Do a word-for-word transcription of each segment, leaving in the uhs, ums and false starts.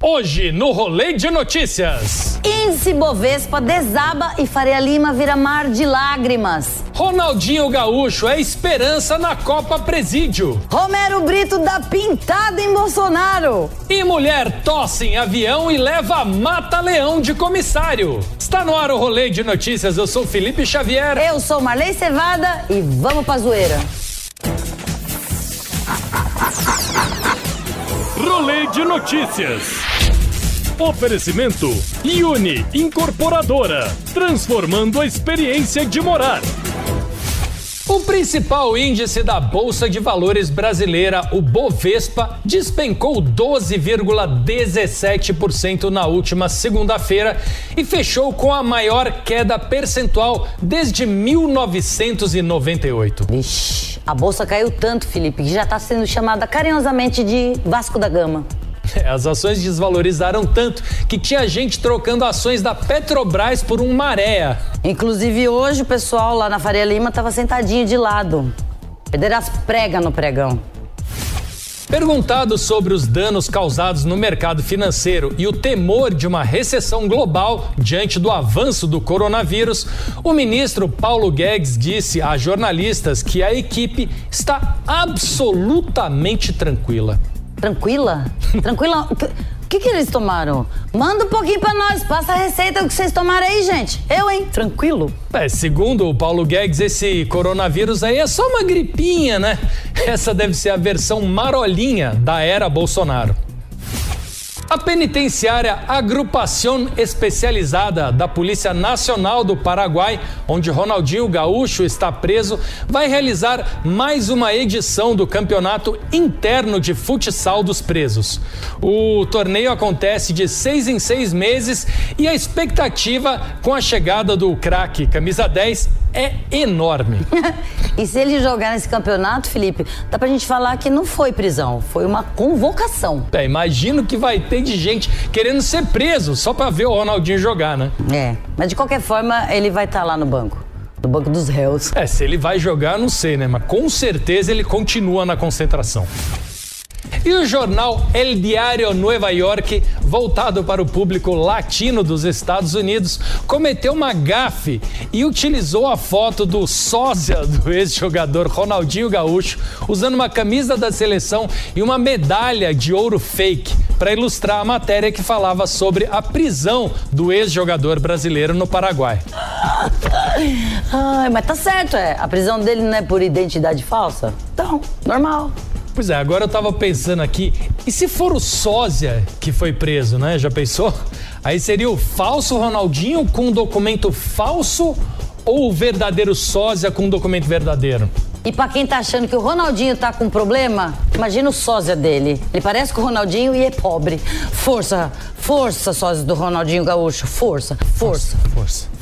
Hoje, no Rolê de Notícias. Índice Bovespa desaba e Faria Lima vira mar de lágrimas. Ronaldinho Gaúcho é esperança na Copa Presídio. Romero Britto dá pintada em Bolsonaro. E mulher tosse em avião e leva mata-leão de comissário. Está no ar o Rolê de Notícias, eu sou Felipe Xavier. Eu sou Marley Cevada e vamos pra zoeira. Rolê de Notícias. Oferecimento Uni Incorporadora, transformando a experiência de morar. O principal índice da Bolsa de Valores brasileira, o Bovespa, despencou doze vírgula dezessete por cento na última segunda-feira e fechou com a maior queda percentual desde mil novecentos e noventa e oito. Vixe, a Bolsa caiu tanto, Felipe, que já está sendo chamada carinhosamente de Vasco da Gama. As ações desvalorizaram tanto que tinha gente trocando ações da Petrobras por um Maré. Inclusive hoje o pessoal lá na Faria Lima estava sentadinho de lado. Perderam as pregas no pregão. Perguntado sobre os danos causados no mercado financeiro e o temor de uma recessão global diante do avanço do coronavírus, o ministro Paulo Guedes disse a jornalistas que a equipe está absolutamente tranquila. Tranquila? Tranquila? O que, que eles tomaram? Manda um pouquinho pra nós, passa a receita do que vocês tomaram aí, gente. Eu, hein? Tranquilo? É, segundo o Paulo Guedes, esse coronavírus aí é só uma gripinha, né? Essa deve ser a versão marolinha da era Bolsonaro. A penitenciária Agrupación Especializada da Polícia Nacional do Paraguai, onde Ronaldinho Gaúcho está preso, vai realizar mais uma edição do campeonato interno de futsal dos presos. O torneio acontece de seis em seis meses e a expectativa com a chegada do craque camisa dez é enorme. E se ele jogar nesse campeonato, Felipe, dá pra gente falar que não foi prisão, foi uma convocação. É, imagino que vai ter de gente querendo ser preso só pra ver o Ronaldinho jogar, né? É, mas de qualquer forma ele vai estar lá no banco, no banco dos réus. É, se ele vai jogar, não sei, né? Mas com certeza ele continua na concentração. E o jornal El Diario Nueva York, voltado para o público latino dos Estados Unidos, cometeu uma gafe e utilizou a foto do sósia do ex-jogador Ronaldinho Gaúcho, usando uma camisa da seleção e uma medalha de ouro fake, para ilustrar a matéria que falava sobre a prisão do ex-jogador brasileiro no Paraguai. Ai, mas tá certo, é. A prisão dele não é por identidade falsa? Então, normal. Pois é, agora eu tava pensando aqui, e se for o sósia que foi preso, né? Já pensou? Aí seria o falso Ronaldinho com um documento falso ou o verdadeiro sósia com um documento verdadeiro? E pra quem tá achando que o Ronaldinho tá com problema, imagina o sósia dele. Ele parece com o Ronaldinho e é pobre. Força, força, sósia do Ronaldinho Gaúcho, força, força. Força, força.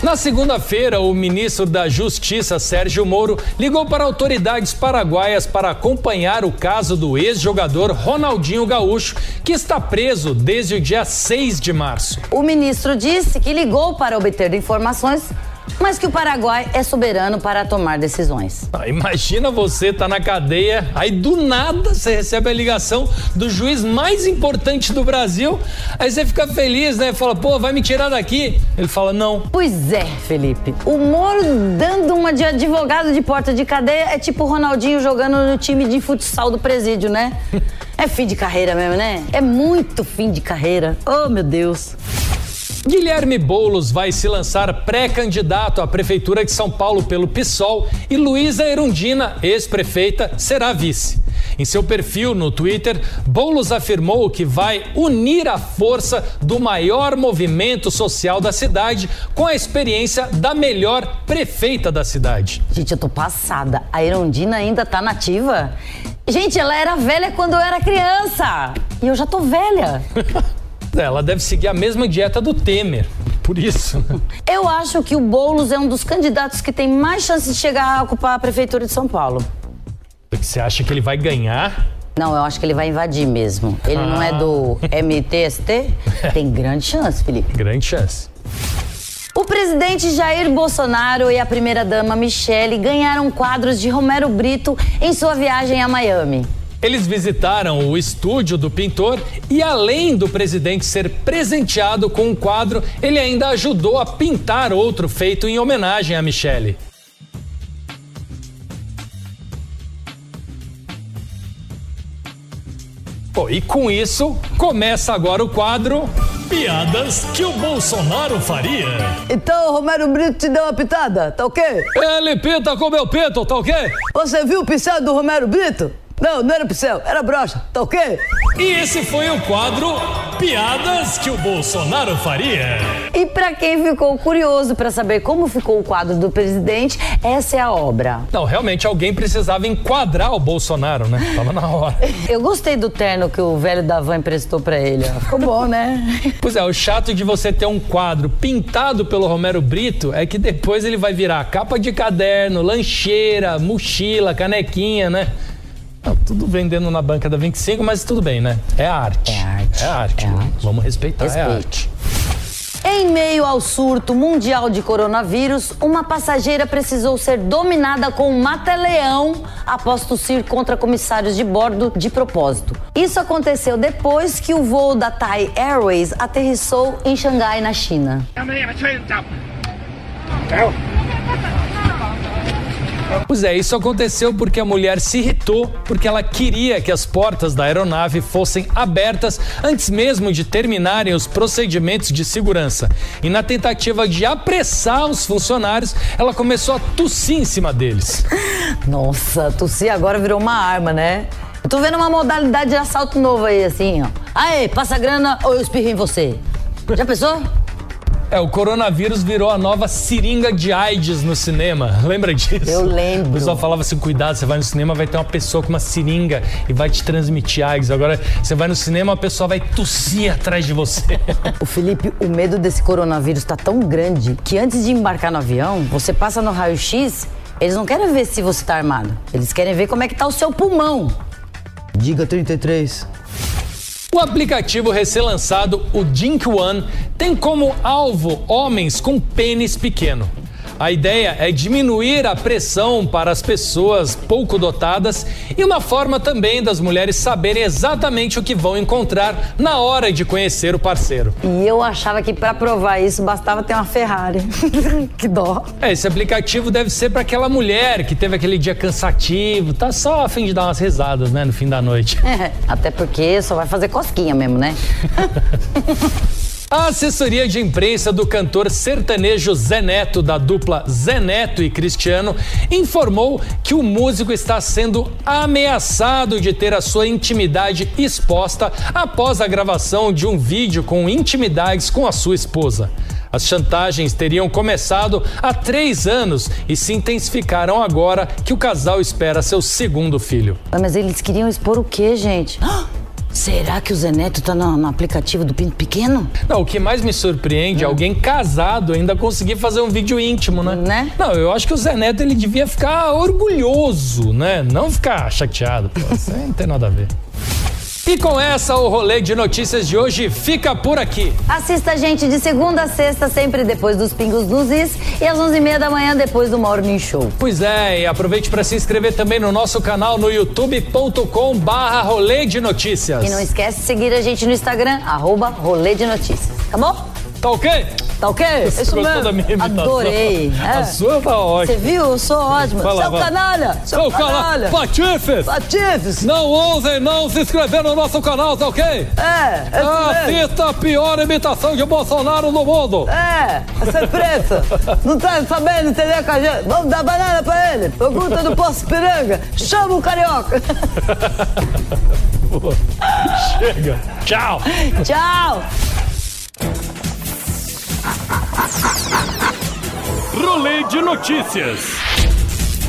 Na segunda-feira, o ministro da Justiça, Sérgio Moro, ligou para autoridades paraguaias para acompanhar o caso do ex-jogador Ronaldinho Gaúcho, que está preso desde o dia seis de março. O ministro disse que ligou para obter informações, mas que o Paraguai é soberano para tomar decisões. Ah, imagina você tá na cadeia, aí do nada você recebe a ligação do juiz mais importante do Brasil, aí você fica feliz, né? Fala, pô, vai me tirar daqui. Ele fala, não. Pois é, Felipe. O Moro dando uma de advogado de porta de cadeia é tipo o Ronaldinho jogando no time de futsal do presídio, né? É fim de carreira mesmo, né? É muito fim de carreira. Oh, meu Deus. Guilherme Boulos vai se lançar pré-candidato à Prefeitura de São Paulo pelo P SOL e Luísa Erundina, ex-prefeita, será vice. Em seu perfil no Twitter, Boulos afirmou que vai unir a força do maior movimento social da cidade com a experiência da melhor prefeita da cidade. Gente, eu tô passada. A Erundina ainda tá nativa? Gente, ela era velha quando eu era criança. E eu já tô velha. Ela deve seguir a mesma dieta do Temer, por isso. Eu acho que o Boulos é um dos candidatos que tem mais chance de chegar a ocupar a Prefeitura de São Paulo. Você acha que ele vai ganhar? Não, eu acho que ele vai invadir mesmo. Ele ah. não é do M T S T? Tem grande chance, Felipe. Grande chance. O presidente Jair Bolsonaro e a primeira-dama Michele ganharam quadros de Romero Britto em sua viagem a Miami. Eles visitaram o estúdio do pintor e, além do presidente ser presenteado com um quadro, ele ainda ajudou a pintar outro feito em homenagem a Michele. Pô, e com isso, começa agora o quadro... Piadas que o Bolsonaro faria. Então, Romero Britto te deu uma pitada, tá ok? Ele pinta com meu pinto, tá ok? Você viu o pincel do Romero Britto? Não, não era pincel, era brocha, tá ok? E esse foi o quadro Piadas que o Bolsonaro faria. E pra quem ficou curioso pra saber como ficou o quadro do presidente, essa é a obra. Não, realmente alguém precisava enquadrar o Bolsonaro, né? Tava na hora. Eu gostei do terno que o velho da van emprestou pra ele, ó. Ficou bom, né? Pois é, o chato de você ter um quadro pintado pelo Romero Britto é que depois ele vai virar capa de caderno, lancheira, mochila, canequinha, né? Não, tudo vendendo na banca da vinte e cinco, mas tudo bem, né? É arte. É arte. É arte. É arte. Vamos respeitar. Respeite. É arte. Em meio ao surto mundial de coronavírus, uma passageira precisou ser dominada com um mata-leão após tossir contra comissários de bordo de propósito. Isso aconteceu depois que o voo da Thai Airways aterrissou em Xangai, na China. Pois é, isso aconteceu porque a mulher se irritou porque ela queria que as portas da aeronave fossem abertas antes mesmo de terminarem os procedimentos de segurança. E na tentativa de apressar os funcionários, ela começou a tossir em cima deles. Nossa, tossir agora virou uma arma, né? Eu tô vendo uma modalidade de assalto novo aí, assim, ó. Aí, passa a grana ou eu espirro em você. Já pensou? É, o coronavírus virou a nova seringa de AIDS no cinema. Lembra disso? Eu lembro. O pessoal falava assim, cuidado, você vai no cinema, vai ter uma pessoa com uma seringa e vai te transmitir AIDS. Agora, você vai no cinema, a pessoa vai tossir atrás de você. O Felipe, o medo desse coronavírus tá tão grande que antes de embarcar no avião, você passa no raio-x, eles não querem ver se você tá armado. Eles querem ver como é que tá o seu pulmão. Diga trinta e três. O aplicativo recém-lançado, o Dink One, tem como alvo homens com pênis pequeno. A ideia é diminuir a pressão para as pessoas pouco dotadas e uma forma também das mulheres saberem exatamente o que vão encontrar na hora de conhecer o parceiro. E eu achava que para provar isso bastava ter uma Ferrari. Que dó. É, esse aplicativo deve ser para aquela mulher que teve aquele dia cansativo, tá só a fim de dar umas risadas, né, no fim da noite. É, até porque só vai fazer cosquinha mesmo, né? A assessoria de imprensa do cantor sertanejo Zé Neto, da dupla Zé Neto e Cristiano, informou que o músico está sendo ameaçado de ter a sua intimidade exposta após a gravação de um vídeo com intimidades com a sua esposa. As chantagens teriam começado há três anos e se intensificaram agora que o casal espera seu segundo filho. Mas eles queriam expor o quê, gente? Será que o Zé Neto tá no, no aplicativo do pinto pequeno? Não, o que mais me surpreende hum. é alguém casado ainda conseguir fazer um vídeo íntimo, né? né? Não, eu acho que o Zé Neto, ele devia ficar orgulhoso, né? Não ficar chateado, pô. Isso não tem nada a ver. E com essa, o rolê de notícias de hoje fica por aqui. Assista a gente de segunda a sexta, sempre depois dos Pingos dos Is, e às onze e meia da manhã, depois do Morning Show. Pois é, e aproveite para se inscrever também no nosso canal no youtube ponto com barra rolê de notícias. E não esquece de seguir a gente no Instagram, arroba rolê de notícias, tá bom? Tá ok? Tá ok? Você Isso mesmo. Da minha Adorei. É. A sua tá ótima. Você viu? Eu sou ótima. Vai lá, Seu vai. canalha. Seu, Seu canalha. Patifes. Patifes. Não ousem não se inscrever no nosso canal, tá ok? É. é Assista a pior imitação de Bolsonaro no mundo. É. Essa é preta. Não tá sabendo entender com a gente. Vamos dar banana pra ele. Pergunta do Poço Piranga. Chama o carioca. Boa. Chega. Tchau. Tchau. Rolê de notícias.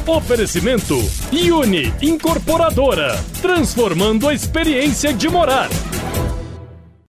Oferecimento Uni Incorporadora, transformando a experiência de morar.